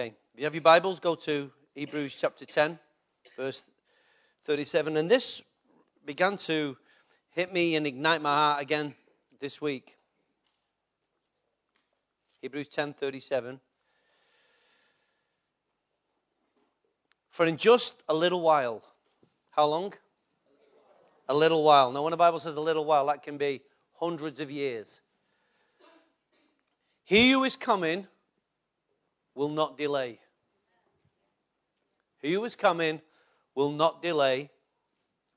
Okay, if you have your Bibles, go to Hebrews chapter 10, verse 37. And this began to hit me and ignite my heart again this week. Hebrews 10, 37. For in just a little while, how long? A little while. Now, when the Bible says a little while, that can be hundreds of years. He who is coming will not delay. He who is coming will not delay.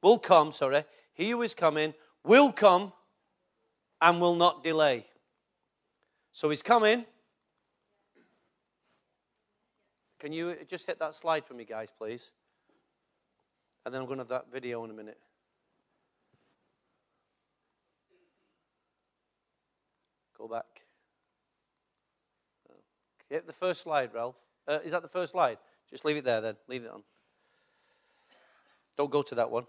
Will come, sorry. He who is coming will come and will not delay. So he's coming. Can you just hit that slide for me, guys, please? And then I'm going to have that video in a minute. Go back. Hit the first slide, Ralph. Is that the first slide? Just leave it there then. Leave it on. Don't go to that one.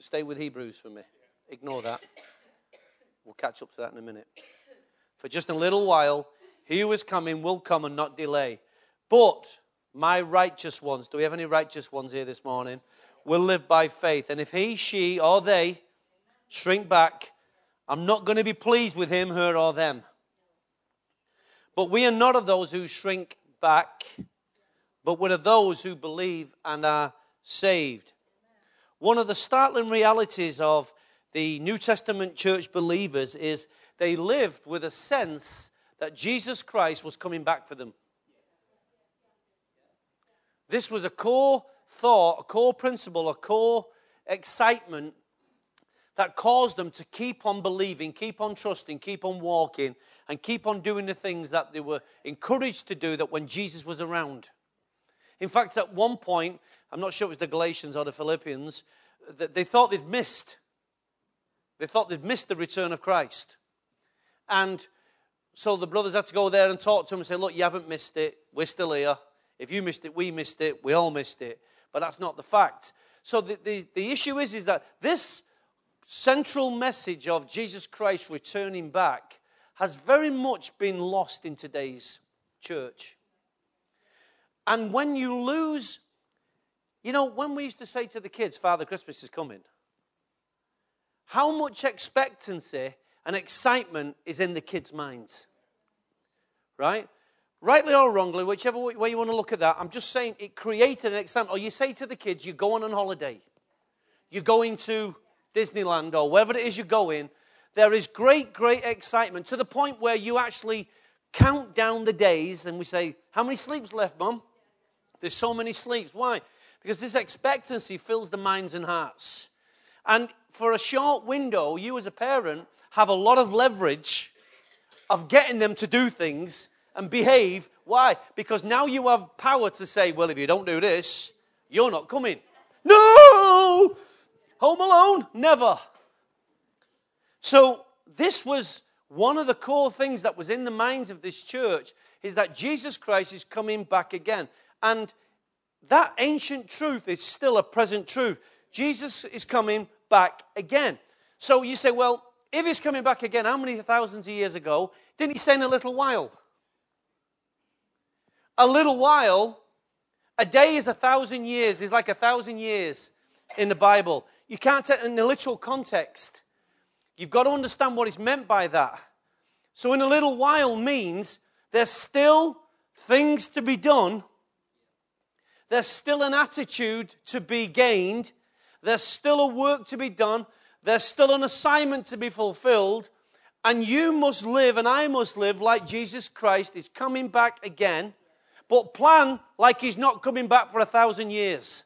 Stay with Hebrews for me. Ignore that. We'll catch up to that in a minute. For just a little while, he who is coming will come and not delay. But my righteous ones, do we have any righteous ones here this morning? Will live by faith. And if he, she, or they shrink back, I'm not going to be pleased with him, her, or them. But we are not of those who shrink back, but we're of those who believe and are saved. One of the startling realities of the New Testament church believers is they lived with a sense that Jesus Christ was coming back for them. This was a core thought, a core principle, a core excitement that caused them to keep on believing, keep on trusting, keep on walking, and keep on doing the things that they were encouraged to do that when Jesus was around. In fact, at one point, I'm not sure it was the Galatians or the Philippians, that they thought they'd missed. They thought they'd missed the return of Christ. And so the brothers had to go there and talk to him and say, look, you haven't missed it. We're still here. If you missed it, we missed it. We all missed it. But that's not the fact. So the issue is that this central message of Jesus Christ returning back has very much been lost in today's church. And when you lose, you know, when we used to say to the kids, Father Christmas is coming, how much expectancy and excitement is in the kids' minds, right? Rightly or wrongly, whichever way you want to look at that, I'm just saying it created an excitement. Or you say to the kids, you're going on holiday. You're going to Disneyland or wherever it is you go in, there is great, great excitement to the point where you actually count down the days and we say, how many sleeps left, Mum? There's so many sleeps. Why? Because this expectancy fills the minds and hearts. And for a short window, you as a parent have a lot of leverage of getting them to do things and behave. Why? Because now you have power to say, well, if you don't do this, you're not coming. No! Home Alone? Never. So this was one of the core things that was in the minds of this church is that Jesus Christ is coming back again. And that ancient truth is still a present truth. Jesus is coming back again. So you say, well, if he's coming back again, how many thousands of years ago? Didn't he say in a little while? A little while, a day is 1,000 years, is like 1,000 years in the Bible. You can't take it in the literal context. You've got to understand what is meant by that. So in a little while means there's still things to be done. There's still an attitude to be gained. There's still a work to be done. There's still an assignment to be fulfilled. And you must live and I must live like Jesus Christ is coming back again, but plan like he's not coming back for 1,000 years.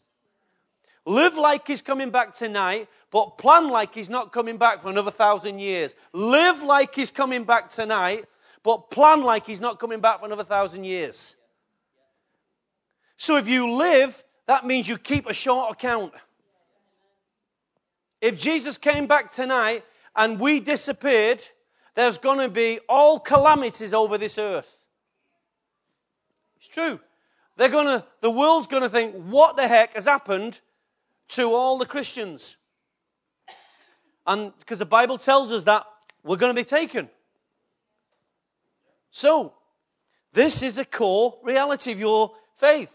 Live like he's coming back tonight, but plan like he's not coming back for another 1,000 years. Live like he's coming back tonight, but plan like he's not coming back for another 1,000 years. So if you live, that means you keep a short account. If Jesus came back tonight and we disappeared, there's going to be all calamities over this earth. It's true. The world's going to think, what the heck has happened to all the Christians? And because the Bible tells us that we're going to be taken. So, This is a core reality of your faith.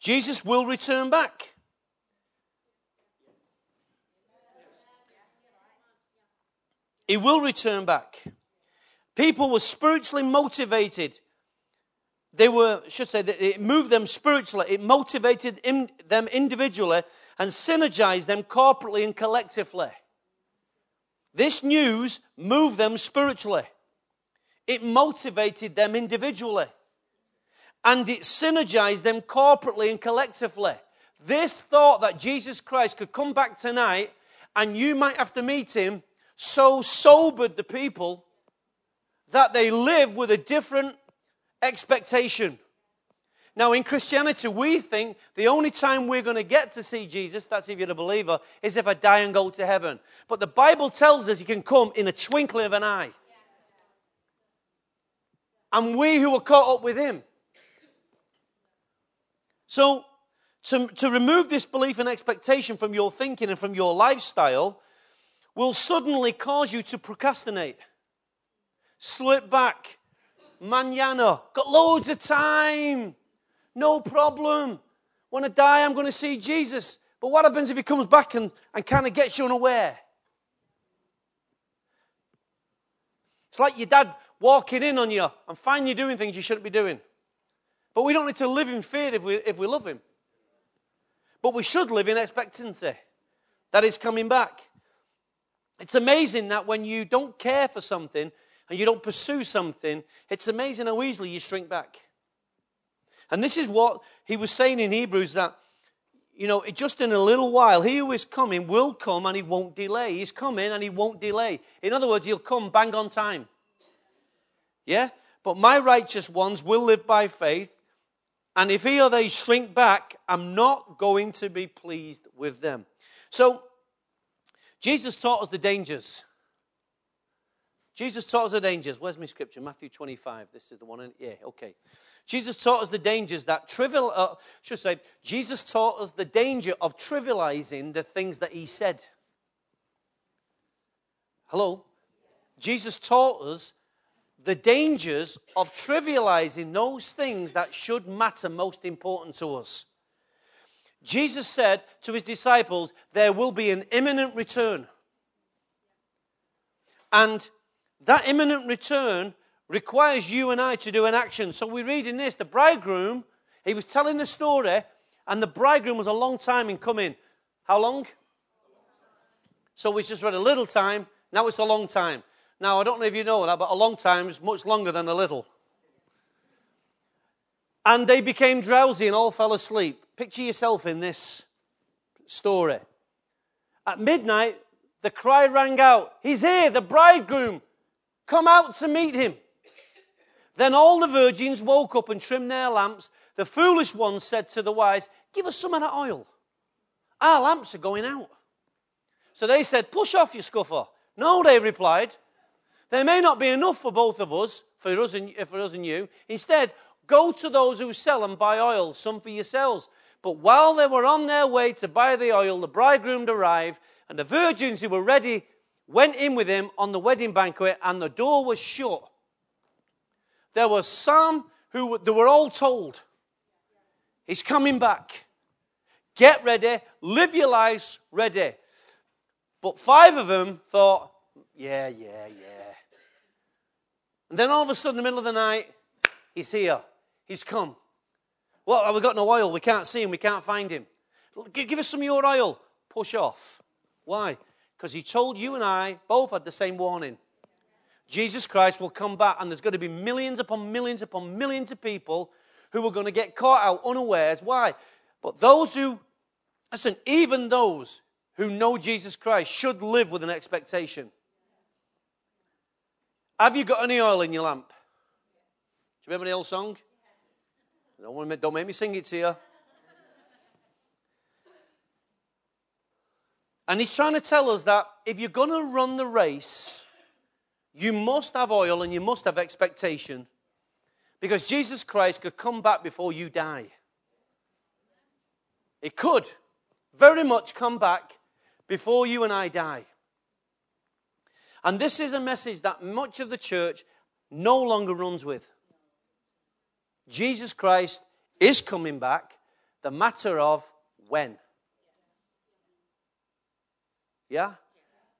Jesus will return back. He will return back. People were spiritually motivated. They were, I should say, that it moved them spiritually. It motivated them individually and synergized them corporately and collectively. This news moved them spiritually. It motivated them individually. And it synergized them corporately and collectively. This thought that Jesus Christ could come back tonight and you might have to meet him so sobered the people that they live with a different expectation. Now, in Christianity, we think the only time we're going to get to see Jesus, that's if you're a believer, is if I die and go to heaven. But the Bible tells us he can come in a twinkling of an eye. And we who are caught up with him. So, to remove this belief and expectation from your thinking and from your lifestyle will suddenly cause you to procrastinate, slip back, manana, got loads of time, no problem. When I die, I'm going to see Jesus. But what happens if he comes back and kind of gets you unaware? It's like your dad walking in on you and finding you doing things you shouldn't be doing. But we don't need to live in fear if we love him. But we should live in expectancy that he's coming back. It's amazing that when you don't care for something and you don't pursue something, it's amazing how easily you shrink back. And this is what he was saying in Hebrews, that, you know, just in a little while, he who is coming will come and he won't delay. He's coming and he won't delay. In other words, he'll come bang on time. Yeah? But my righteous ones will live by faith, and if he or they shrink back, I'm not going to be pleased with them. So, Jesus taught us the dangers. Jesus taught us the dangers. Where's my scripture? Matthew 25. This is the one. Yeah, okay. Jesus taught us the dangers that trivial. Should say Jesus taught us the danger of trivializing the things that he said. Hello. Jesus taught us the dangers of trivializing those things that should matter most important to us. Jesus said to his disciples, there will be an imminent return. And that imminent return requires you and I to do an action. So we read in this, the bridegroom, he was telling the story, and the bridegroom was a long time in coming. How long? So we just read a little time, now it's a long time. Now, I don't know if you know that, but a long time is much longer than a little. And they became drowsy and all fell asleep. Picture yourself in this story. At midnight, the cry rang out, he's here, the bridegroom, come out to meet him. Then all the virgins woke up and trimmed their lamps. The foolish one said to the wise, give us some of that oil. Our lamps are going out. So they said, push off, you scoffer. No, they replied, there may not be enough for both of us, for us and you. Instead, go to those who sell and buy oil, some for yourselves. But while they were on their way to buy the oil, the bridegroom arrived, and the virgins who were ready went in with him on the wedding banquet, and the door was shut. There were some who they were all told, he's coming back. Get ready, live your lives ready. But 5 of them thought, yeah. And then all of a sudden, in the middle of the night, he's here. He's come. Well, we've got no oil. We can't see him. We can't find him. Give us some of your oil. Push off. Why? Because he told you and I both had the same warning. Jesus Christ will come back, and there's going to be millions upon millions upon millions of people who are going to get caught out unawares. Why? But those who, listen, even those who know Jesus Christ should live with an expectation. Have you got any oil in your lamp? Do you remember the old song? Don't make me sing it to you. And he's trying to tell us that if you're going to run the race, you must have oil and you must have expectation, because Jesus Christ could come back before you die. He could very much come back before you and I die. And this is a message that much of the church no longer runs with. Jesus Christ is coming back. The matter of when. Yeah?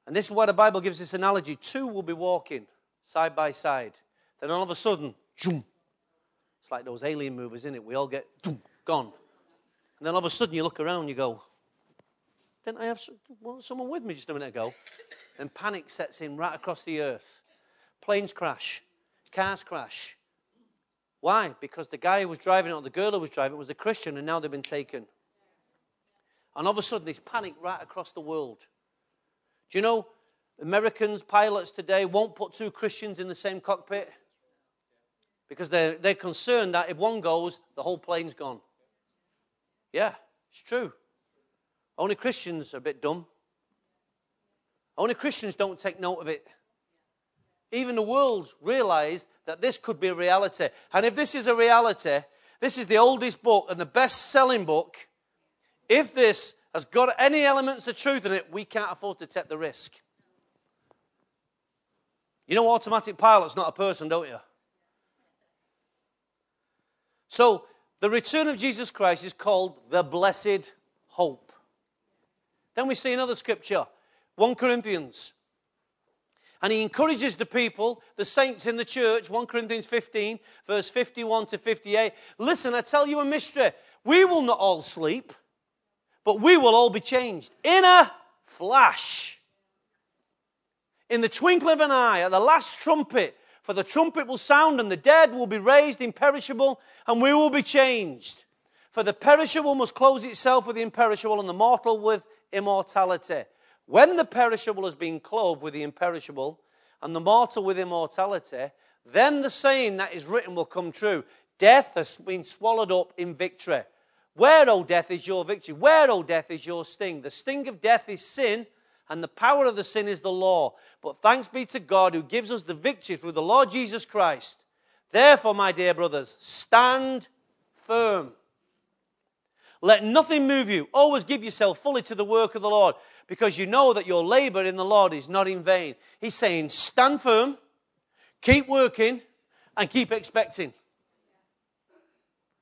And this is why the Bible gives this analogy. Two will be walking side by side. Then all of a sudden, zoom. It's like those alien movies, isn't it? We all get zoom, gone. And then all of a sudden you look around and you go, didn't I have someone with me just a minute ago? And panic sets in right across the earth. Planes crash. Cars crash. Why? Because the guy who was driving it or the girl who was driving it was a Christian and now they've been taken. And all of a sudden there's panic right across the world. Do you know, Americans, pilots today won't put two Christians in the same cockpit because they're concerned that if one goes, the whole plane's gone. Yeah, it's true. Only Christians are a bit dumb. Only Christians don't take note of it. Even the world realized that this could be a reality. And if this is a reality, this is the oldest book and the best-selling book. If this has got any elements of truth in it, we can't afford to take the risk. You know, automatic pilot's not a person, don't you? So, the return of Jesus Christ is called the blessed hope. Then we see another scripture, 1 Corinthians. And he encourages the people, the saints in the church, 1 Corinthians 15, verse 51 to 58. Listen, I tell you a mystery. We will not all sleep, but we will all be changed in a flash. In the twinkling of an eye, at the last trumpet, for the trumpet will sound and the dead will be raised imperishable and we will be changed. For the perishable must clothe itself with the imperishable and the mortal with immortality. When the perishable has been clothed with the imperishable and the mortal with immortality, then the saying that is written will come true. Death has been swallowed up in victory. Where, O death, is your victory? Where, O death, is your sting? The sting of death is sin, and the power of the sin is the law. But thanks be to God who gives us the victory through the Lord Jesus Christ. Therefore, my dear brothers, stand firm. Let nothing move you. Always give yourself fully to the work of the Lord, because you know that your labor in the Lord is not in vain. He's saying, stand firm, keep working, and keep expecting.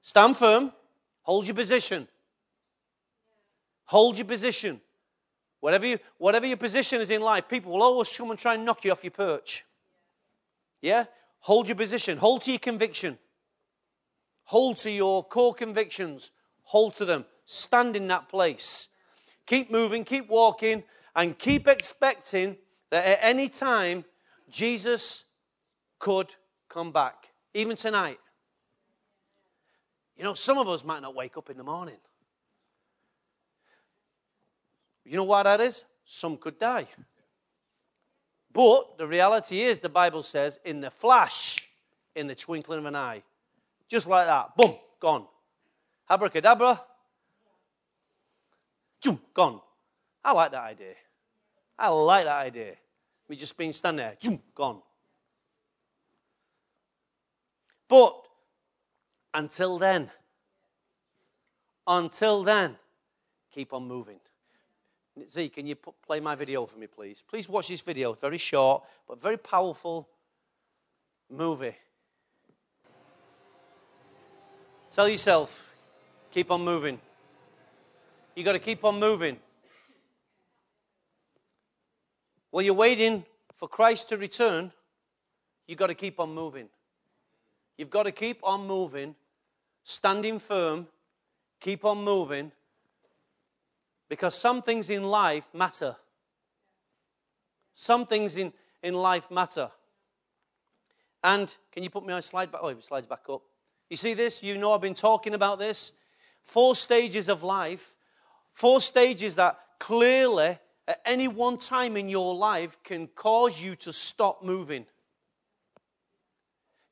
Stand firm, hold your position. Hold your position. Whatever your position is in life, people will always come and try and knock you off your perch. Yeah? Hold your position. Hold to your conviction. Hold to your core convictions. Hold to them. Stand in that place. Keep moving, keep walking, and keep expecting that at any time Jesus could come back, even tonight. You know, some of us might not wake up in the morning. You know why that is? Some could die. But the reality is, the Bible says, in the flash, in the twinkling of an eye. Just like that. Boom, gone. Abracadabra. Gone. I like that idea. I like that idea. We just been standing there. Gone. But until then, keep on moving. Z, can you play my video for me, please? Please watch this video. It's very short, but very powerful movie. Tell yourself, keep on moving. You got to keep on moving. While you're waiting for Christ to return, you got to keep on moving. You've got to keep on moving, standing firm, keep on moving, because some things in life matter. Some things in life matter. And can you put my slide back? Oh, it slides back up. You see this? You know I've been talking about this. 4 stages of life. 4 stages that clearly at any one time in your life can cause you to stop moving.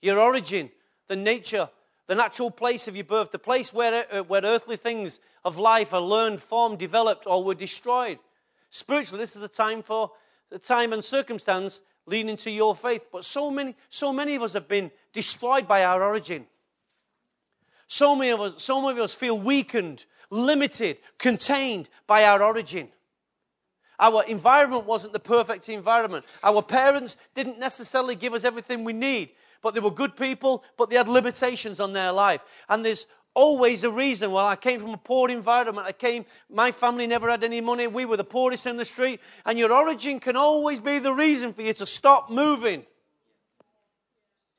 Your origin, the nature, the natural place of your birth, the place where earthly things of life are learned, formed, developed, or were destroyed. Spiritually, this is a time for the time and circumstance leading to your faith. But so many of us have been destroyed by our origin. So many of us feel weakened, limited, contained by our origin. Our environment wasn't the perfect environment. Our parents didn't necessarily give us everything we need. but they were good people, but they had limitations on their life. And there's always a reason. Well, I came from a poor environment. My family never had any money. We were the poorest in the street. And your origin can always be the reason for you to stop moving,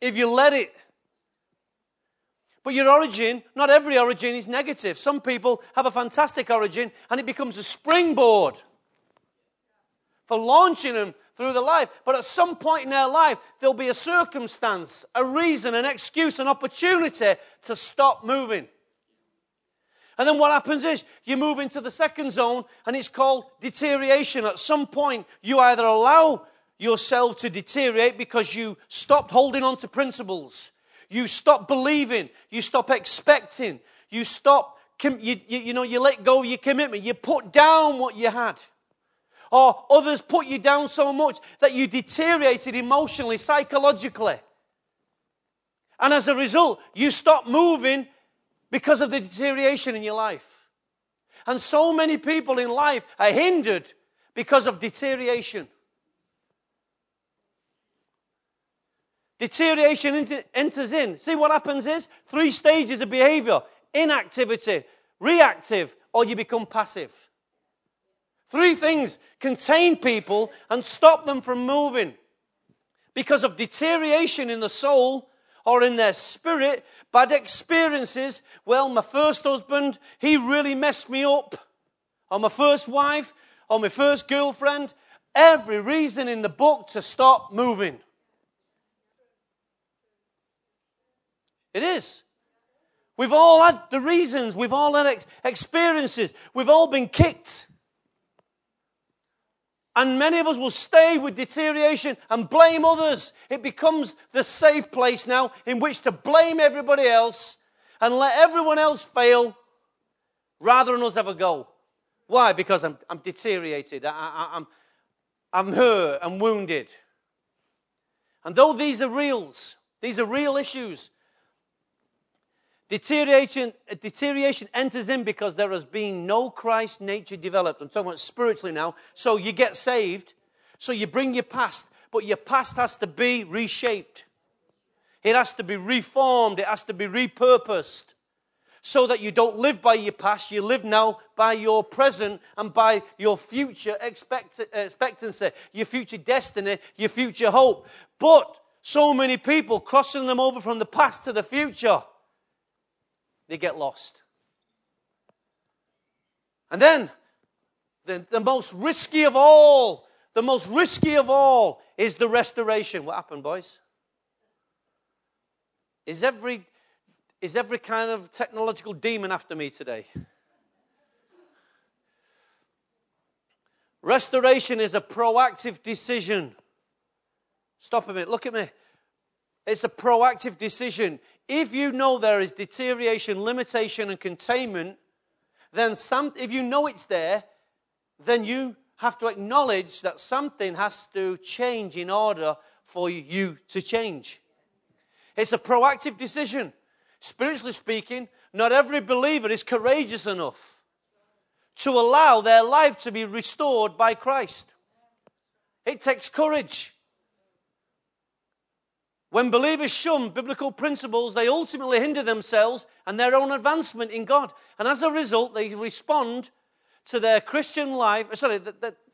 if you let it. But your origin, not every origin is negative. Some people have a fantastic origin and it becomes a springboard for launching them through the life. But at some point in their life, there'll be a circumstance, a reason, an excuse, an opportunity to stop moving. And then what happens is you move into the second zone and it's called deterioration. At some point, you either allow yourself to deteriorate because you stopped holding on to principles. You stop believing. You stop expecting. You stop, you let go of your commitment. You put down what you had. Or others put you down so much that you deteriorated emotionally, psychologically. And as a result, you stop moving because of the deterioration in your life. And so many people in life are hindered because of deterioration. Deterioration enters in. See what happens is 3 stages of behavior: inactivity, reactive, or you become passive. 3 things contain people and stop them from moving because of deterioration in the soul or in their spirit, bad experiences. Well, my first husband, he really messed me up. Or my first wife, or my first girlfriend. Every reason in the book to stop moving. It is. We've all had the reasons. We've all had experiences. We've all been kicked. And many of us will stay with deterioration and blame others. It becomes the safe place now in which to blame everybody else and let everyone else fail rather than us have a go. Why? Because I'm deteriorated. I'm hurt and wounded. And though these are real issues, Deterioration enters in because there has been no Christ nature developed. I'm talking about spiritually now. So you get saved. So you bring your past. But your past has to be reshaped. It has to be reformed. It has to be repurposed. So that you don't live by your past. You live now by your present and by your future expectancy, your future destiny, your future hope. But so many people crossing them over from the past to the future. They get lost. And then, the most risky of all is the restoration. What happened, boys? Is every kind of technological demon after me today? Restoration is a proactive decision. Stop a minute. Look at me. It's a proactive decision. If you know there is deterioration, limitation, and containment, then if you know it's there, then you have to acknowledge that something has to change in order for you to change. It's a proactive decision. Spiritually speaking, not every believer is courageous enough to allow their life to be restored by Christ. It takes courage. When believers shun biblical principles, they ultimately hinder themselves and their own advancement in God. And as a result, they respond to their Christian life,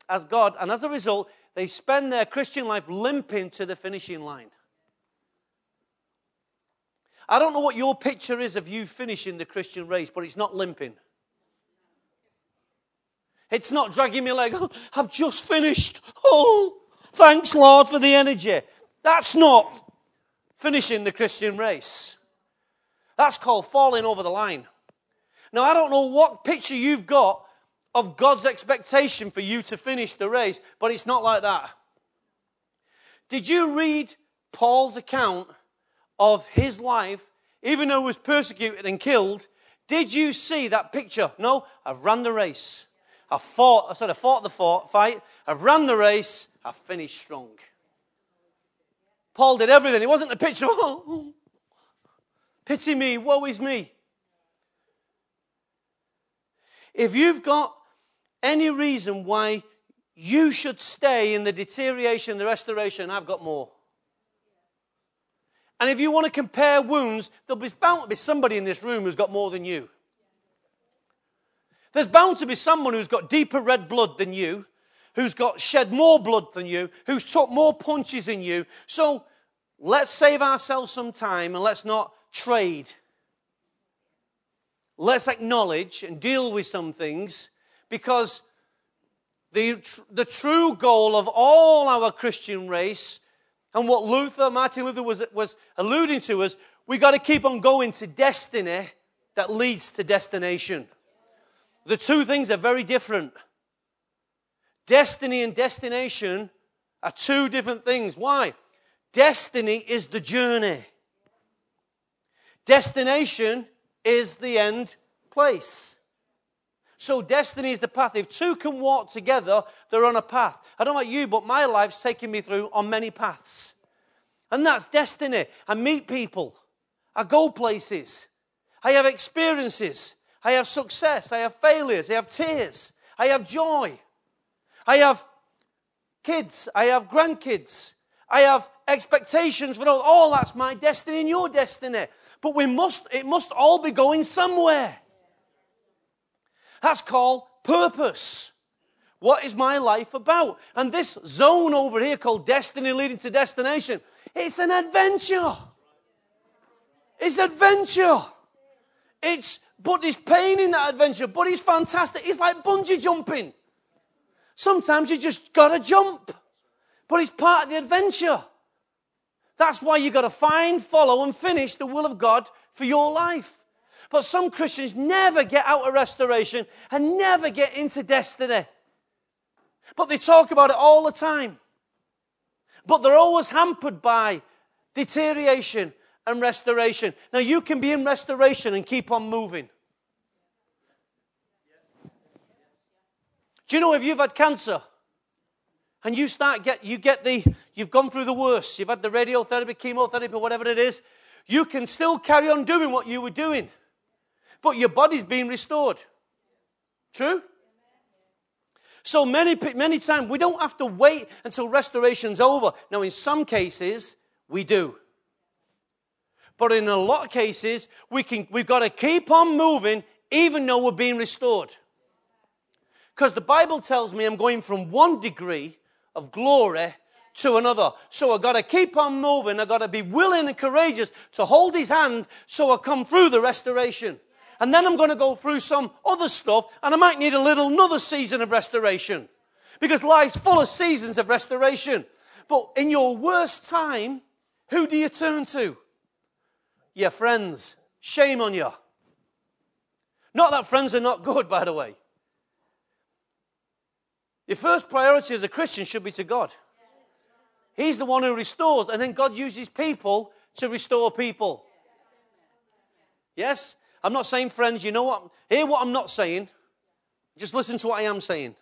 as God, and as a result, they spend their Christian life limping to the finishing line. I don't know what your picture is of you finishing the Christian race, but it's not limping. It's not dragging me like, oh, I've just finished. Oh, thanks, Lord, for the energy. That's not finishing the Christian race. That's called falling over the line. Now, I don't know what picture you've got of God's expectation for you to finish the race, but it's not like that. Did you read Paul's account of his life, even though he was persecuted and killed? Did you see that picture? No, I've run the race. I fought the fight. I've run the race. I've finished strong. Paul did everything. It wasn't a picture of, oh, pity me, woe is me. If you've got any reason why you should stay in the deterioration, the restoration, I've got more. And if you want to compare wounds, there's bound to be somebody in this room who's got more than you. There's bound to be someone who's got deeper red blood than you, who's got shed more blood than you, who's took more punches than you. So let's save ourselves some time and let's not trade. Let's acknowledge and deal with some things, because the true goal of all our Christian race, and what Martin Luther was alluding to, was we got to keep on going to destiny that leads to destination. The two things are very different. Destiny and destination are two different things. Why? Destiny is the journey. Destination is the end place. So destiny is the path. If two can walk together, they're on a path. I don't know about you, but my life's taken me through on many paths. And that's destiny. I meet people. I go places. I have experiences. I have success. I have failures. I have tears. I have joy. I have kids. I have grandkids. I have expectations. For all that's my destiny and your destiny. But it must all be going somewhere. That's called purpose. What is my life about? And this zone over here called destiny leading to destination, it's an adventure. It's adventure. But there's pain in that adventure, but it's fantastic. It's like bungee jumping. Sometimes you just got to jump, but it's part of the adventure. That's why you got to find, follow, and finish the will of God for your life. But some Christians never get out of restoration and never get into destiny. But they talk about it all the time. But they're always hampered by deterioration and restoration. Now, you can be in restoration and keep on moving. Do you know if you've had cancer and you've gone through the worst, you've had the radiotherapy, chemotherapy, whatever it is, you can still carry on doing what you were doing. But your body's being restored. True? So many times we don't have to wait until restoration's over. Now, in some cases, we do. But in a lot of cases, we've got to keep on moving even though we're being restored. Because the Bible tells me I'm going from one degree of glory to another. So I've got to keep on moving. I've got to be willing and courageous to hold his hand so I come through the restoration. And then I'm going to go through some other stuff, and I might need another season of restoration. Because life's full of seasons of restoration. But in your worst time, who do you turn to? Your friends. Shame on you. Not that friends are not good, by the way. Your first priority as a Christian should be to God. He's the one who restores, and then God uses people to restore people. Yes? I'm not saying, friends, you know what? Hear what I'm not saying. Just listen to what I am saying.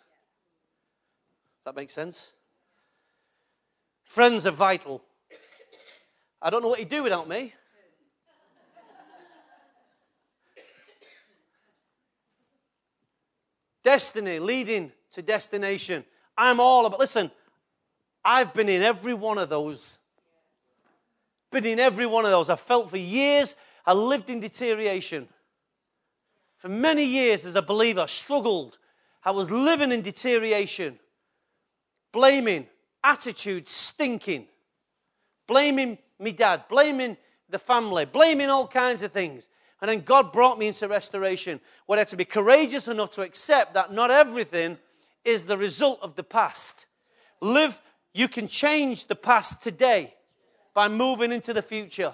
That makes sense? Friends are vital. I don't know what he'd do without me. Destiny leading to destination. I'm all about, listen, I've been in every one of those. Been in every one of those. I felt for years. I lived in deterioration. For many years as a believer, I struggled. I was living in deterioration. Blaming, attitude stinking. Blaming me dad, blaming the family, blaming all kinds of things. And then God brought me into restoration, where I had to be courageous enough to accept that not everything is the result of the past. You can change the past today by moving into the future.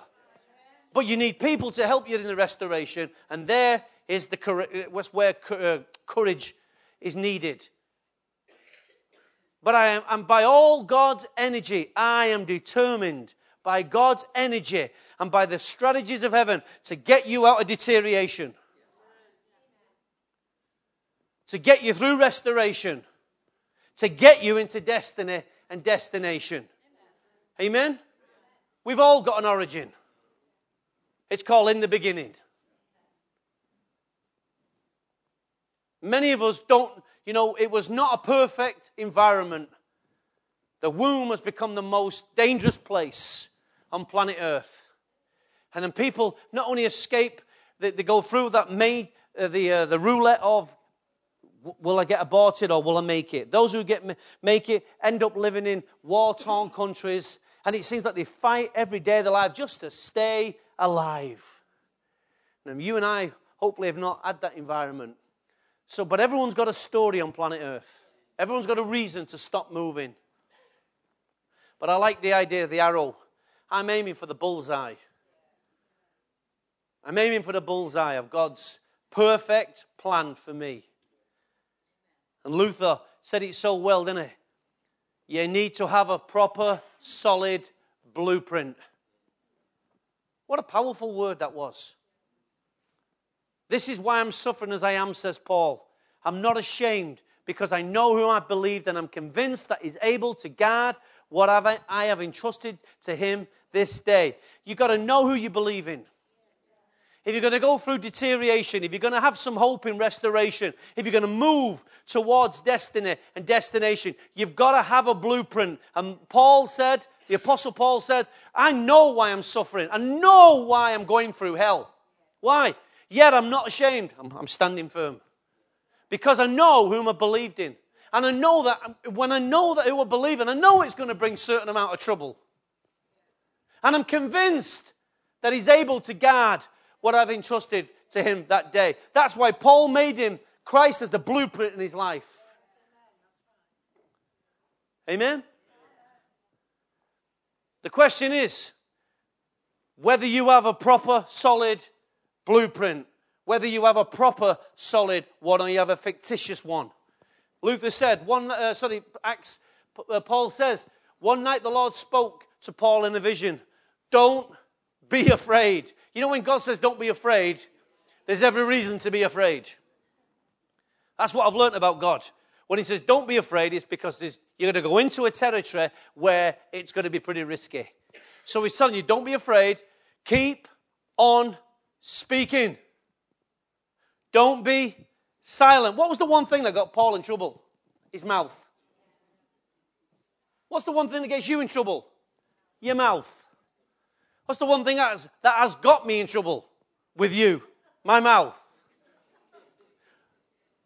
But you need people to help you in the restoration, and there is where courage is needed. But and by all God's energy, I am determined by God's energy and by the strategies of heaven to get you out of deterioration, to get you through restoration, to get you into destiny and destination. Amen? We've all got an origin. It's called in the beginning. Many of us it was not a perfect environment. The womb has become the most dangerous place on planet Earth. And then people not only escape, they go through that the roulette of, will I get aborted or will I make it? Those who make it end up living in war-torn countries, and it seems like they fight every day of their life just to stay alive. And you and I hopefully have not had that environment. So, but everyone's got a story on planet Earth. Everyone's got a reason to stop moving. But I like the idea of the arrow. I'm aiming for the bullseye. I'm aiming for the bullseye of God's perfect plan for me. And Luther said it so well, didn't he? You need to have a proper, solid blueprint. What a powerful word that was. This is why I'm suffering as I am, says Paul. I'm not ashamed because I know who I believed, and I'm convinced that he's able to guard what I have entrusted to him this day. You've got to know who you believe in. If you're going to go through deterioration, if you're going to have some hope in restoration, if you're going to move towards destiny and destination, you've got to have a blueprint. And Paul said, the Apostle Paul said, I know why I'm suffering. I know why I'm going through hell. Why? Yet I'm not ashamed. I'm standing firm. Because I know whom I believed in. And I know that when I know that who I believe in, I know it's going to bring a certain amount of trouble. And I'm convinced that he's able to guard what I've entrusted to him that day. That's why Paul made him Christ as the blueprint in his life. Amen? The question is whether you have a proper, solid blueprint, whether you have a proper, solid one, or you have a fictitious one. Luther said, Paul says, one night the Lord spoke to Paul in a vision, don't be afraid. You know, when God says don't be afraid, there's every reason to be afraid. That's what I've learned about God. When he says don't be afraid, it's because you're going to go into a territory where it's going to be pretty risky. So he's telling you, don't be afraid. Keep on speaking. Don't be silent. What was the one thing that got Paul in trouble? His mouth. What's the one thing that gets you in trouble? Your mouth. What's the one thing that has got me in trouble with you? My mouth.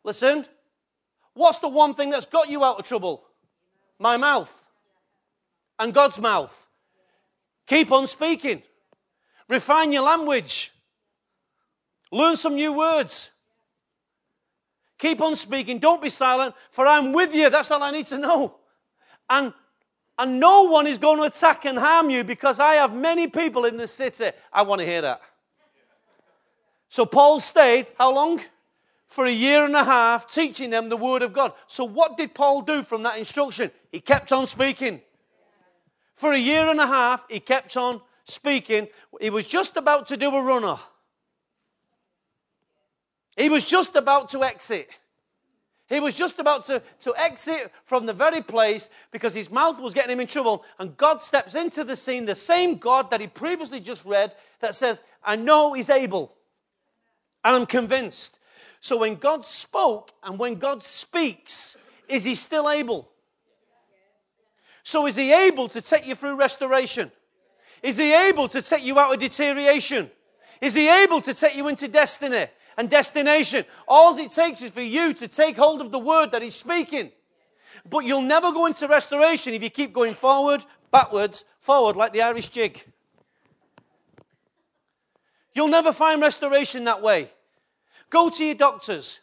Listen. What's the one thing that's got you out of trouble? My mouth. And God's mouth. Keep on speaking. Refine your language. Learn some new words. Keep on speaking. Don't be silent, for I'm with you. That's all I need to know. And no one is going to attack and harm you because I have many people in this city. I want to hear that. So Paul stayed, how long? For 1.5 years, teaching them the word of God. So what did Paul do from that instruction? He kept on speaking. For 1.5 years, he kept on speaking. He was just about to do a runner. He was just about to exit. He was just about to exit from the very place because his mouth was getting him in trouble. And God steps into the scene, the same God that he previously just read, that says, I know he's able. And I'm convinced. So when God spoke and when God speaks, is he still able? So is he able to take you through restoration? Is he able to take you out of deterioration? Is he able to take you into destiny and destination? All it takes is for you to take hold of the word that he's speaking. But you'll never go into restoration if you keep going forward, backwards, forward, like the Irish jig. You'll never find restoration that way. Go to your doctors,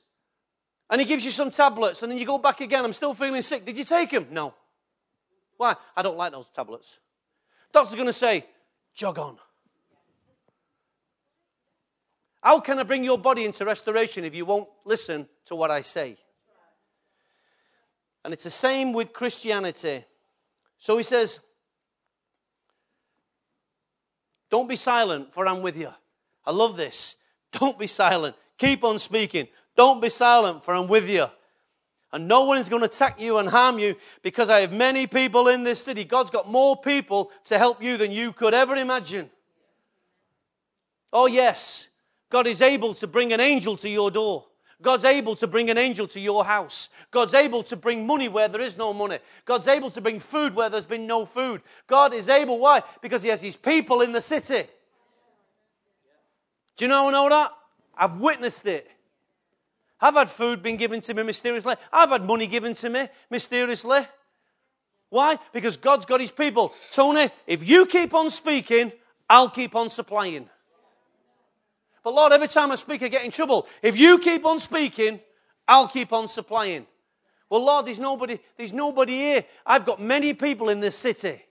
and he gives you some tablets, and then you go back again. I'm still feeling sick. Did you take them? No. Why? I don't like those tablets. Doctor's going to say, jog on. How can I bring your body into restoration if you won't listen to what I say? And it's the same with Christianity. So he says, don't be silent, for I'm with you. I love this. Don't be silent. Keep on speaking. Don't be silent, for I'm with you. And no one is going to attack you and harm you because I have many people in this city. God's got more people to help you than you could ever imagine. Oh, yes. God is able to bring an angel to your door. God's able to bring an angel to your house. God's able to bring money where there is no money. God's able to bring food where there's been no food. God is able. Why? Because he has his people in the city. Do you know that? I've witnessed it. I've had food being given to me mysteriously. I've had money given to me mysteriously. Why? Because God's got his people. Tony, if you keep on speaking, I'll keep on supplying. But Lord, every time I speak, I get in trouble. If you keep on speaking, I'll keep on supplying. Well, Lord, there's nobody here. I've got many people in this city.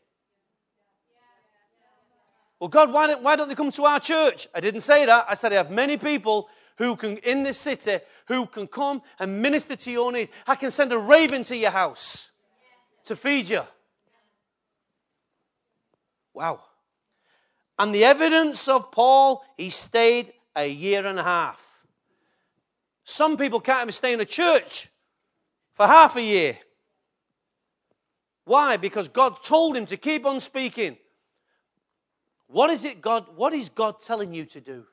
Well, God, why don't they come to our church? I didn't say that. I said I have many people who can in this city who can come and minister to your needs. I can send a raven to your house to feed you. Wow. And the evidence of Paul, he stayed a year and a half. Some people can't even stay in a church for half a year. Why? Because God told him to keep on speaking. What is God telling you to do?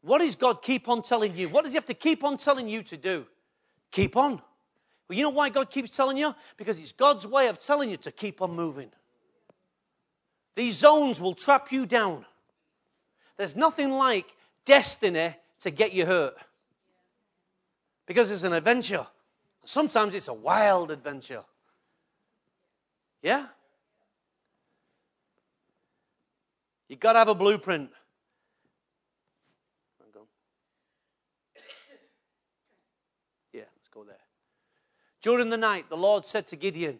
What does God keep on telling you? What does he have to keep on telling you to do? Keep on. Well, you know why God keeps telling you? Because it's God's way of telling you to keep on moving. These zones will trap you down. There's nothing like destiny to get you hurt. Because it's an adventure. Sometimes it's a wild adventure. Yeah? You've got to have a blueprint. Yeah, let's go there. During the night, the Lord said to Gideon,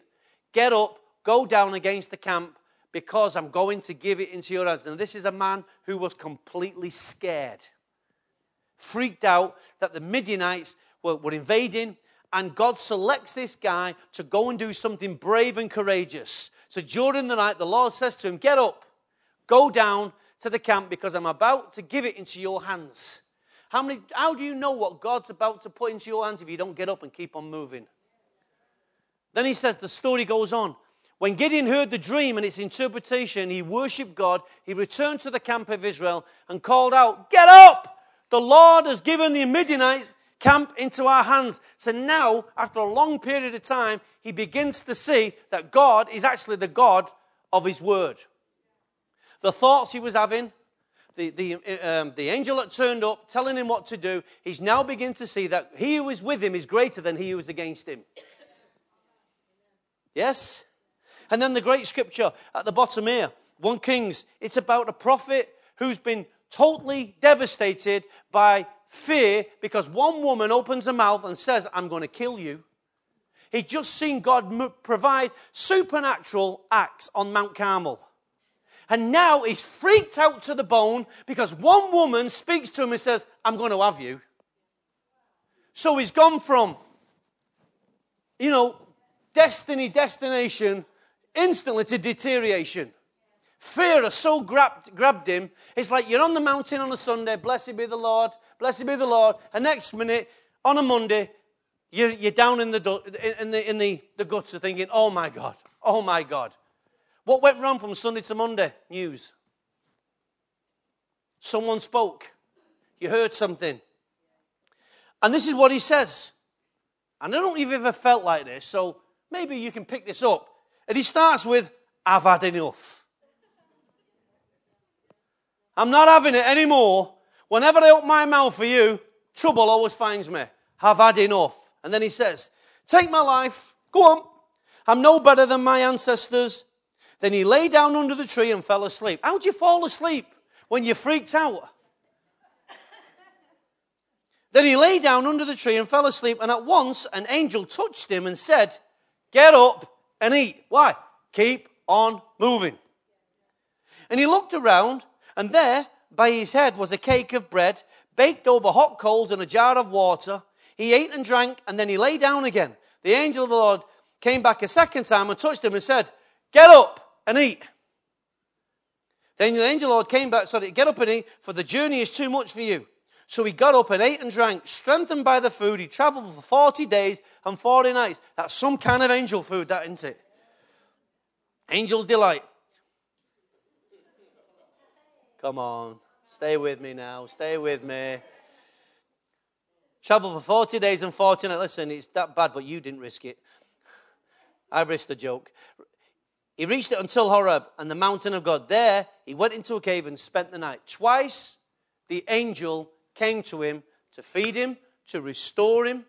get up, go down against the camp, because I'm going to give it into your hands. Now, this is a man who was completely scared, freaked out that the Midianites were invading, and God selects this guy to go and do something brave and courageous. So during the night, the Lord says to him, get up. Go down to the camp because I'm about to give it into your hands. How do you know what God's about to put into your hands if you don't get up and keep on moving? Then he says, the story goes on. When Gideon heard the dream and its interpretation, he worshipped God. He returned to the camp of Israel and called out, get up! The Lord has given the Midianites camp into our hands. So now, after a long period of time, he begins to see that God is actually the God of his word. The thoughts he was having, the angel that turned up, telling him what to do, he's now beginning to see that he who is with him is greater than he who is against him. Yes? And then the great scripture at the bottom here, 1 Kings, it's about a prophet who's been totally devastated by fear because one woman opens her mouth and says, I'm going to kill you. He'd just seen God provide supernatural acts on Mount Carmel. And now he's freaked out to the bone because one woman speaks to him and says, I'm going to have you. So he's gone from, destination, instantly to deterioration. Fear has so grabbed him. It's like you're on the mountain on a Sunday, blessed be the Lord. And next minute, on a Monday, you're down in the gutter thinking, oh my God. What went wrong from Sunday to Monday? News. Someone spoke. You heard something. And this is what he says. And I don't even ever felt like this, so maybe you can pick this up. And he starts with, I've had enough. I'm not having it anymore. Whenever I open my mouth for you, trouble always finds me. I've had enough. And then he says, take my life. Go on. I'm no better than my ancestors. Then he lay down under the tree and fell asleep. How'd you fall asleep when you freaked out? Then he lay down under the tree and fell asleep, and at once an angel touched him and said, get up and eat. Why? Keep on moving. And he looked around, and there by his head was a cake of bread, baked over hot coals and a jar of water. He ate and drank, and then he lay down again. The angel of the Lord came back a second time and touched him and said, get up and eat. Then the angel Lord came back, said, get up and eat, for the journey is too much for you. So he got up and ate and drank. Strengthened by the food, he traveled for 40 days and 40 nights. That's some kind of angel food, that isn't it? Angel's delight. Come on. Stay with me now. Stay with me. Travel for 40 days and 40 nights. Listen, it's that bad, but you didn't risk it. I risked the joke. He reached it until Horeb and the mountain of God. There, he went into a cave and spent the night. Twice, the angel came to him to feed him, to restore him.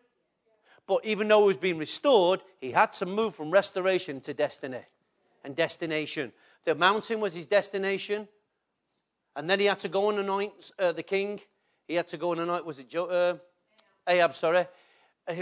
But even though he was being restored, he had to move from restoration to destiny and destination. The mountain was his destination. And then he had to go and anoint the king. He had to go and anoint, Ahab, sorry.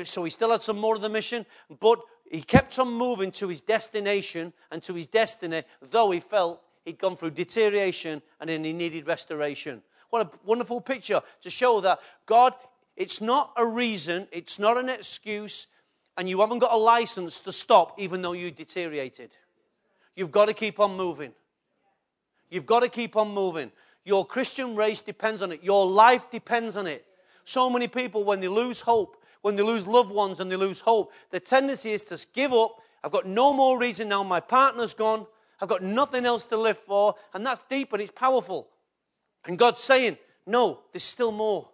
So he still had some more of the mission, but he kept on moving to his destination and to his destiny, though he felt he'd gone through deterioration and then he needed restoration. What a wonderful picture to show that God, it's not a reason, it's not an excuse, and you haven't got a license to stop even though you deteriorated. You've got to keep on moving. You've got to keep on moving. Your Christian race depends on it. Your life depends on it. So many people, when they lose hope, when they lose loved ones and they lose hope, the tendency is to give up. I've got no more reason now. My partner's gone. I've got nothing else to live for. And that's deep and it's powerful. And God's saying, no, there's still more.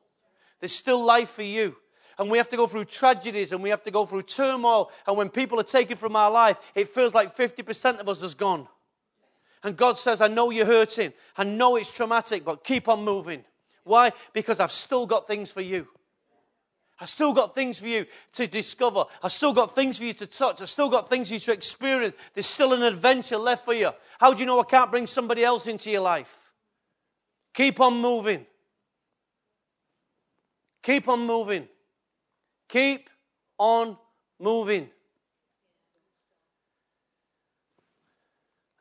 There's still life for you. And we have to go through tragedies and we have to go through turmoil. And when people are taken from our life, it feels like 50% of us is gone. And God says, I know you're hurting. I know it's traumatic, but keep on moving. Why? Because I've still got things for you. I've still got things for you to discover. I've still got things for you to touch. I've still got things for you to experience. There's still an adventure left for you. How do you know I can't bring somebody else into your life? Keep on moving. Keep on moving. Keep on moving.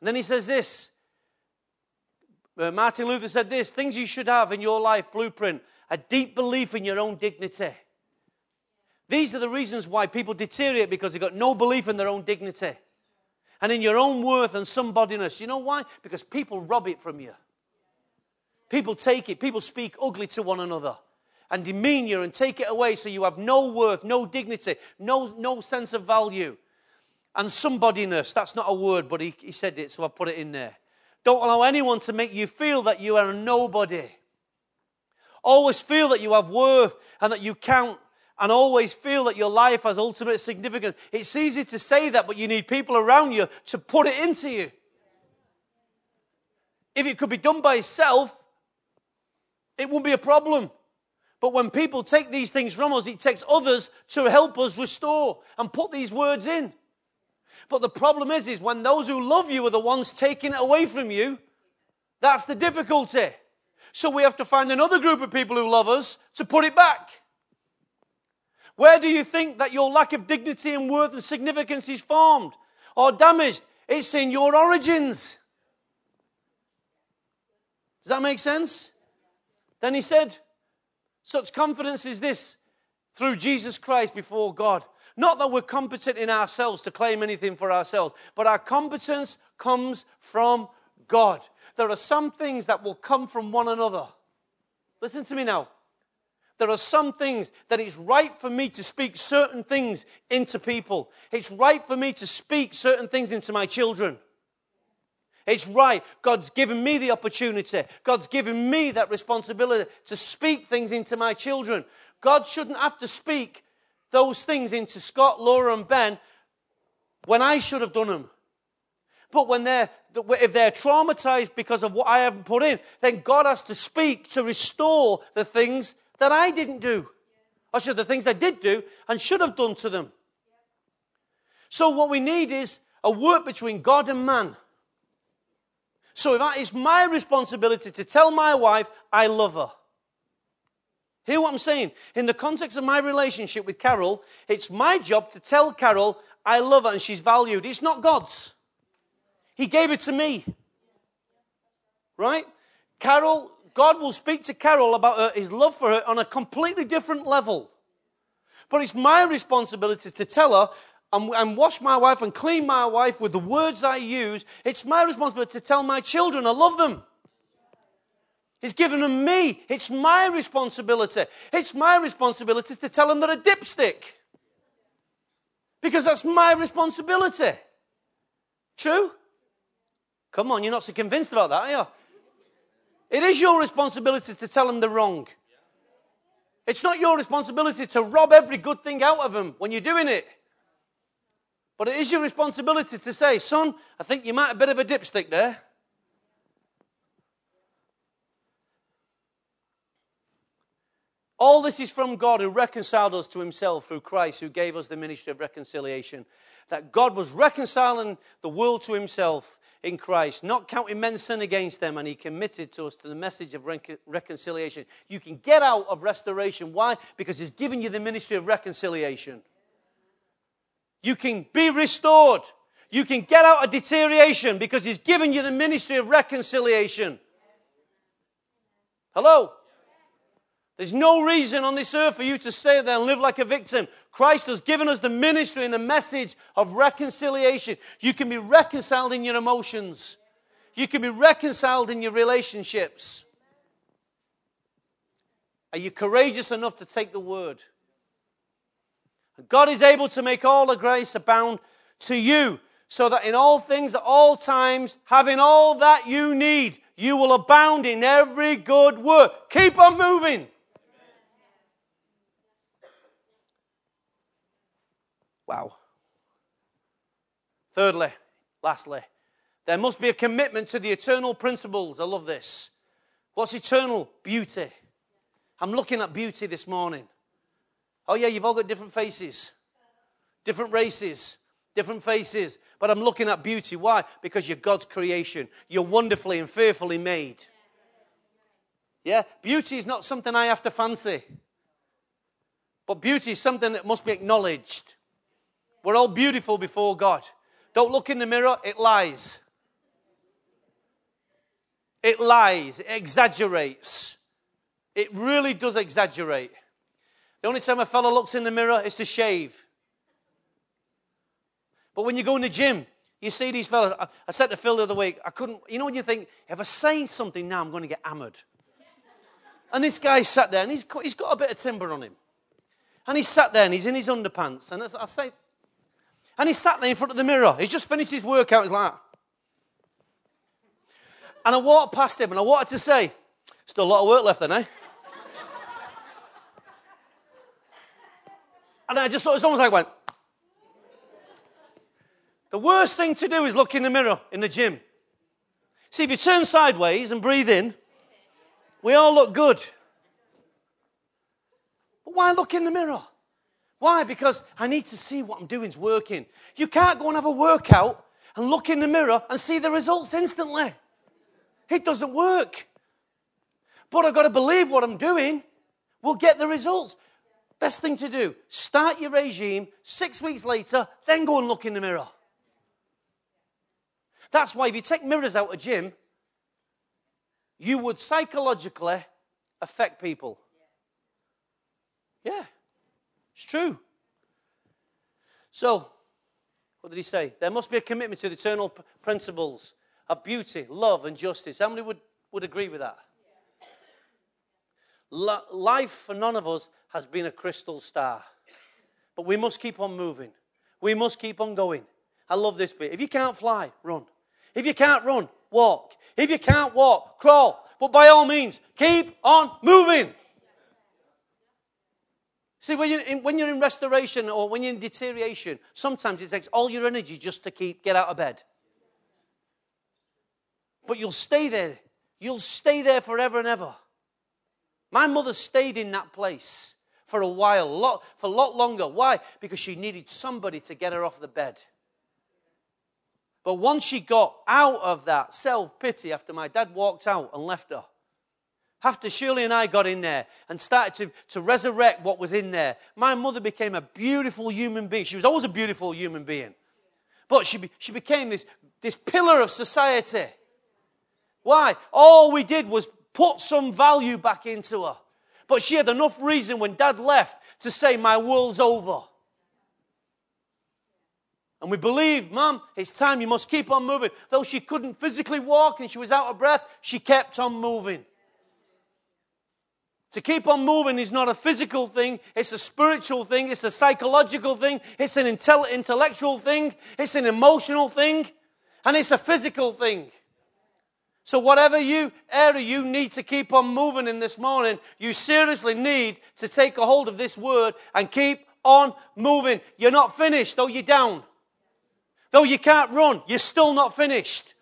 And then he says this. Martin Luther said this. Things you should have in your life blueprint. A deep belief in your own dignity. These are the reasons why people deteriorate, because they've got no belief in their own dignity and in your own worth and somebodiness. You know why? Because people rob it from you. People take it. People speak ugly to one another and demean you and take it away, so you have no worth, no dignity, no sense of value. And somebodiness, that's not a word, but he said it, so I put it in there. Don't allow anyone to make you feel that you are a nobody. Always feel that you have worth and that you count, and always feel that your life has ultimate significance. It's easy to say that, but you need people around you to put it into you. If it could be done by itself, it wouldn't be a problem. But when people take these things from us, it takes others to help us restore and put these words in. But the problem is when those who love you are the ones taking it away from you, that's the difficulty. So we have to find another group of people who love us to put it back. Where do you think that your lack of dignity and worth and significance is formed or damaged? It's in your origins. Does that make sense? Then he said, such confidence is this through Jesus Christ before God. Not that we're competent in ourselves to claim anything for ourselves, but our competence comes from God. There are some things that will come from one another. Listen to me now. There are some things that it's right for me to speak certain things into people. It's right for me to speak certain things into my children. It's right. God's given me the opportunity. God's given me that responsibility to speak things into my children. God shouldn't have to speak those things into Scott, Laura and Ben when I should have done them. But when if they're traumatized because of what I haven't put in, then God has to speak to restore the things that I didn't do. Or the things I did do and should have done to them. So what we need is a work between God and man. So it's my responsibility to tell my wife I love her. Hear what I'm saying? In the context of my relationship with Carol, it's my job to tell Carol I love her and she's valued. It's not God's. He gave it to me. Right? Carol, God will speak to Carol about his love for her on a completely different level. But it's my responsibility to tell her and wash my wife and clean my wife with the words I use. It's my responsibility to tell my children I love them. He's given them me. It's my responsibility. It's my responsibility to tell them they're a dipstick. Because that's my responsibility. True? Come on, you're not so convinced about that, are you? It is your responsibility to tell them they're wrong. It's not your responsibility to rob every good thing out of them when you're doing it. But it is your responsibility to say, son, I think you might have a bit of a dipstick there. All this is from God who reconciled us to himself through Christ, who gave us the ministry of reconciliation. That God was reconciling the world to himself in Christ, not counting men's sin against them, and he committed to us to the message of reconciliation. You can get out of restoration. Why? Because he's given you the ministry of reconciliation. You can be restored. You can get out of deterioration because he's given you the ministry of reconciliation. Hello? There's no reason on this earth for you to stay there and live like a victim. Christ has given us the ministry and the message of reconciliation. You can be reconciled in your emotions. You can be reconciled in your relationships. Are you courageous enough to take the word? God is able to make all the grace abound to you, so that in all things, at all times, having all that you need, you will abound in every good work. Keep on moving. Wow. Thirdly, lastly, there must be a commitment to the eternal principles. I love this. What's eternal? Beauty. I'm looking at beauty this morning. Oh yeah, you've all got different faces, different races, different faces. But I'm looking at beauty. Why? Because you're God's creation. You're wonderfully and fearfully made. Yeah? Beauty is not something I have to fancy. But beauty is something that must be acknowledged. We're all beautiful before God. Don't look in the mirror. It lies. It lies. It exaggerates. It really does exaggerate. The only time a fella looks in the mirror is to shave. But when you go in the gym, you see these fellas. I said to Phil the other week, I couldn't, you know when you think, if I say something now, I'm going to get hammered. And this guy sat there, and he's got a bit of timber on him. And he sat there, and he's in his underpants. And I say, and he sat there in front of the mirror. He's just finished his workout. He's like that. And I walked past him, and I wanted to say, still a lot of work left then, eh? And I just thought, it's almost like I went. The worst thing to do is look in the mirror in the gym. See, if you turn sideways and breathe in, we all look good. But why look in the mirror? Why? Because I need to see what I'm doing is working. You can't go and have a workout and look in the mirror and see the results instantly. It doesn't work. But I've got to believe what I'm doing will get the results. Best thing to do, start your regime 6 weeks later, then go and look in the mirror. That's why if you take mirrors out of gym, you would psychologically affect people. Yeah, it's true. So, what did he say? There must be a commitment to the eternal principles of beauty, love, and justice. How many would agree with that? Life for none of us has been a crystal star. But we must keep on moving. We must keep on going. I love this bit. If you can't fly, run. If you can't run, walk. If you can't walk, crawl. But by all means, keep on moving. See, when you're in restoration or when you're in deterioration, sometimes it takes all your energy just to get out of bed. But you'll stay there. You'll stay there forever and ever. My mother stayed in that place for a while, for a lot longer. Why? Because she needed somebody to get her off the bed. But once she got out of that self-pity after my dad walked out and left her, after Shirley and I got in there and started to resurrect what was in there, my mother became a beautiful human being. She was always a beautiful human being. But she became this pillar of society. Why? All we did was put some value back into her. But she had enough reason when Dad left to say, my world's over. And we believe, Mum, it's time, you must keep on moving. Though she couldn't physically walk and she was out of breath, she kept on moving. To keep on moving is not a physical thing. It's a spiritual thing. It's a psychological thing. It's an intellectual thing. It's an emotional thing. And it's a physical thing. So whatever area you need to keep on moving in this morning, you seriously need to take a hold of this word and keep on moving. You're not finished, though you're down. Though you can't run, you're still not finished.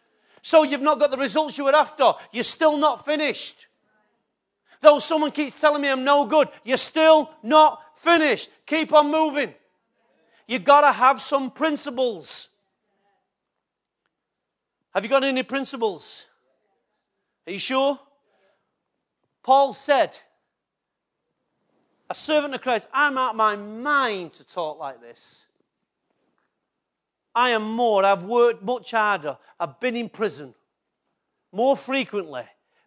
So you've not got the results you were after. You're still not finished. Though someone keeps telling me I'm no good, you're still not finished. Keep on moving. You've got to have some principles. Have you got any principles? Are you sure? Paul said, a servant of Christ, I'm out of my mind to talk like this. I am more, I've worked much harder, I've been in prison more frequently,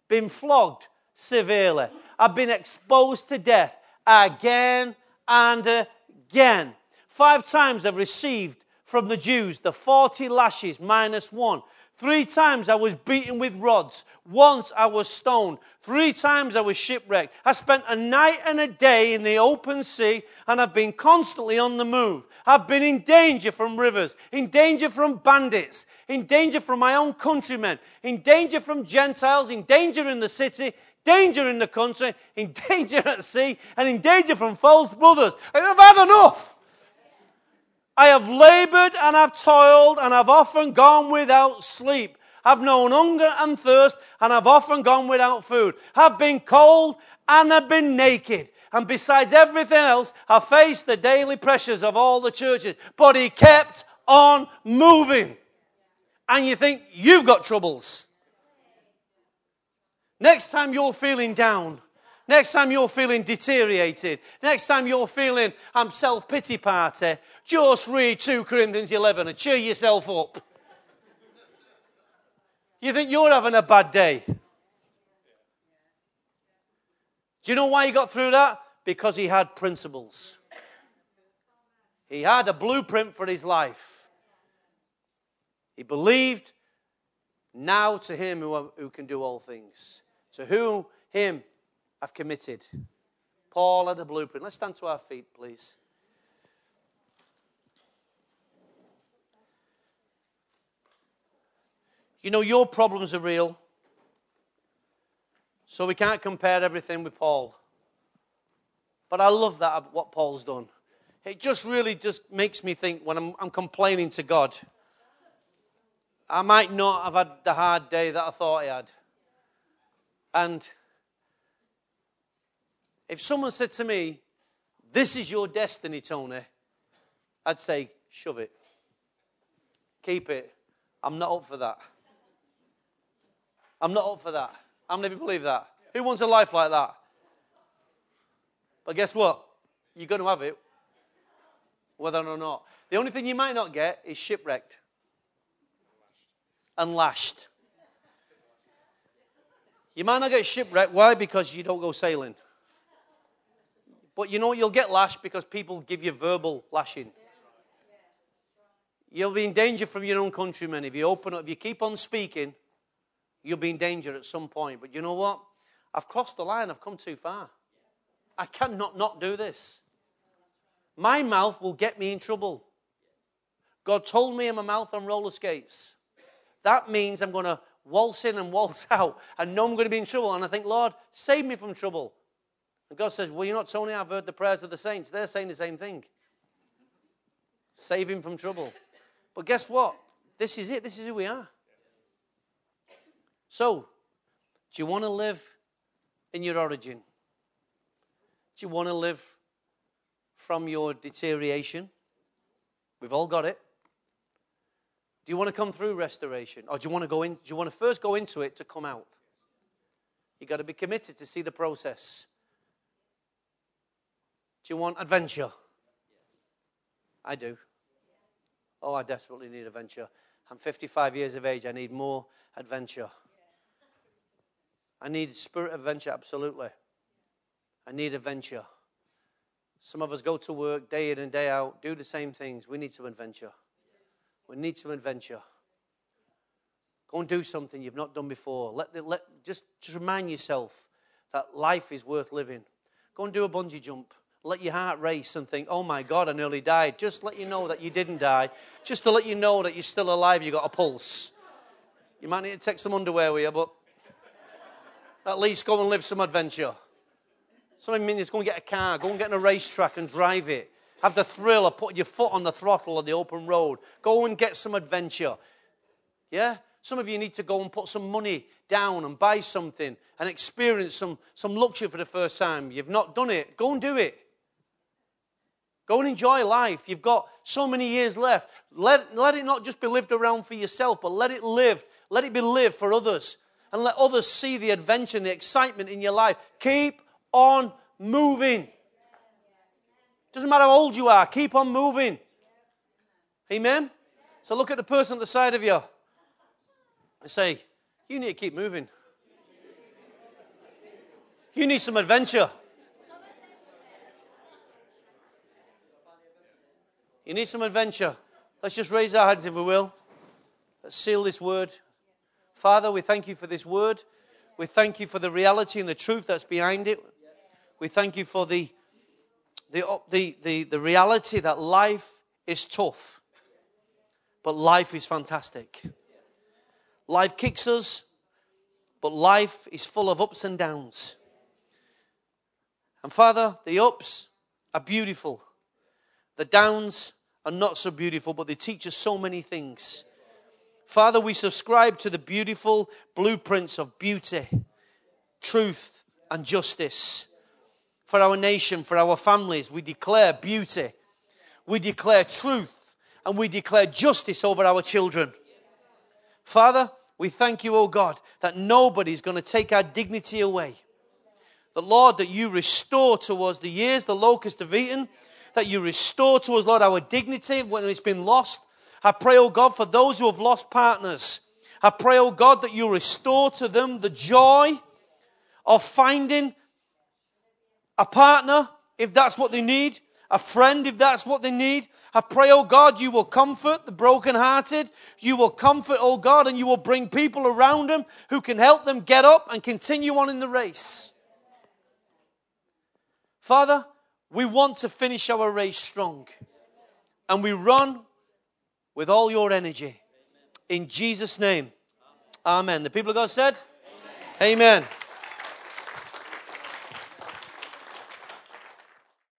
been flogged severely, I've been exposed to death again and again. 5 times I've received from the Jews the 40 lashes minus 1. 3 times I was beaten with rods. Once I was stoned. 3 times I was shipwrecked. I spent a night and a day in the open sea, and I've been constantly on the move. I've been in danger from rivers, in danger from bandits, in danger from my own countrymen, in danger from Gentiles, in danger in the city, danger in the country, in danger at sea, and in danger from false brothers. And I've had enough. I have labored and I've toiled and I've often gone without sleep. I've known hunger and thirst and I've often gone without food. I've been cold and I've been naked. And besides everything else, I faced the daily pressures of all the churches. But he kept on moving. And you think you've got troubles. Next time you're feeling down, next time you're feeling deteriorated, next time you're feeling, I'm self-pity party, just read 2 Corinthians 11 and cheer yourself up. You think you're having a bad day. Do you know why he got through that? Because he had principles. He had a blueprint for his life. He believed, now to him who can do all things. To whom, him, I've committed. Paul had a blueprint. Let's stand to our feet, please. You know, your problems are real. So we can't compare everything with Paul. But I love that, what Paul's done. It just really just makes me think when I'm complaining to God. I might not have had the hard day that I thought I had. And if someone said to me, this is your destiny, Tony, I'd say, shove it. Keep it. I'm not up for that. I'm not up for that. How many of you believe that? Who wants a life like that? But guess what? You're going to have it, whether or not. The only thing you might not get is shipwrecked and lashed. You might not get shipwrecked. Why? Because you don't go sailing. But you know you'll get lashed because people give you verbal lashing. You'll be in danger from your own countrymen. If you open up, if you keep on speaking, you'll be in danger at some point. But you know what? I've crossed the line. I've come too far. I cannot not do this. My mouth will get me in trouble. God told me I'm a mouth on roller skates. That means I'm going to waltz in and waltz out. I know I'm going to be in trouble. And I think, Lord, save me from trouble. And God says, well, you're not, Tony, I've heard the prayers of the saints. They're saying the same thing. Save him from trouble. But guess what? This is it. This is who we are. So, do you want to live in your origin? Do you want to live from your deterioration? We've all got it. Do you want to come through restoration? Or do you want to go in? Do you want to first go into it to come out? You've got to be committed to see the process. Do you want adventure? I do. Oh, I desperately need adventure. I'm 55 years of age. I need more adventure. I need spirit adventure, absolutely. I need adventure. Some of us go to work day in and day out, do the same things. We need some adventure. We need some adventure. Go and do something you've not done before. Just remind yourself that life is worth living. Go and do a bungee jump. Let your heart race and think, oh my God, I nearly died. Just let you know that you didn't die. Just to let you know that you're still alive, you got a pulse. You might need to take some underwear with you, but at least go and live some adventure. Some of you mean, just go and get a car, go and get on a racetrack and drive it. Have the thrill of putting your foot on the throttle of the open road. Go and get some adventure. Yeah? Some of you need to go and put some money down and buy something and experience some luxury for the first time. You've not done it. Go and do it. Go and enjoy life. You've got so many years left. Let it not just be lived around for yourself, but let it live. Let it be lived for others. And let others see the adventure and the excitement in your life. Keep on moving. Doesn't matter how old you are. Keep on moving. Amen? So look at the person at the side of you. I say, you need to keep moving. You need some adventure. You need some adventure. Let's just raise our hands if we will. Let's seal this word. Father, we thank you for this word. We thank you for the reality and the truth that's behind it. We thank you for the reality that life is tough, but life is fantastic. Life kicks us, but life is full of ups and downs. And Father, the ups are beautiful. The downs are not so beautiful, but they teach us so many things. Father, we subscribe to the beautiful blueprints of beauty, truth, and justice. For our nation, for our families, we declare beauty. We declare truth, and we declare justice over our children. Father, we thank you, oh God, that nobody's going to take our dignity away. The Lord, that you restore to us the years the locusts have eaten, that you restore to us, Lord, our dignity when it's been lost. I pray, oh God, for those who have lost partners. I pray, oh God, that you restore to them the joy of finding a partner, if that's what they need. A friend, if that's what they need. I pray, oh God, you will comfort the brokenhearted. You will comfort, oh God, and you will bring people around them who can help them get up and continue on in the race. Father, we want to finish our race strong. And we run with all your energy. In Jesus' name. Amen. The people of God said, Amen. Amen.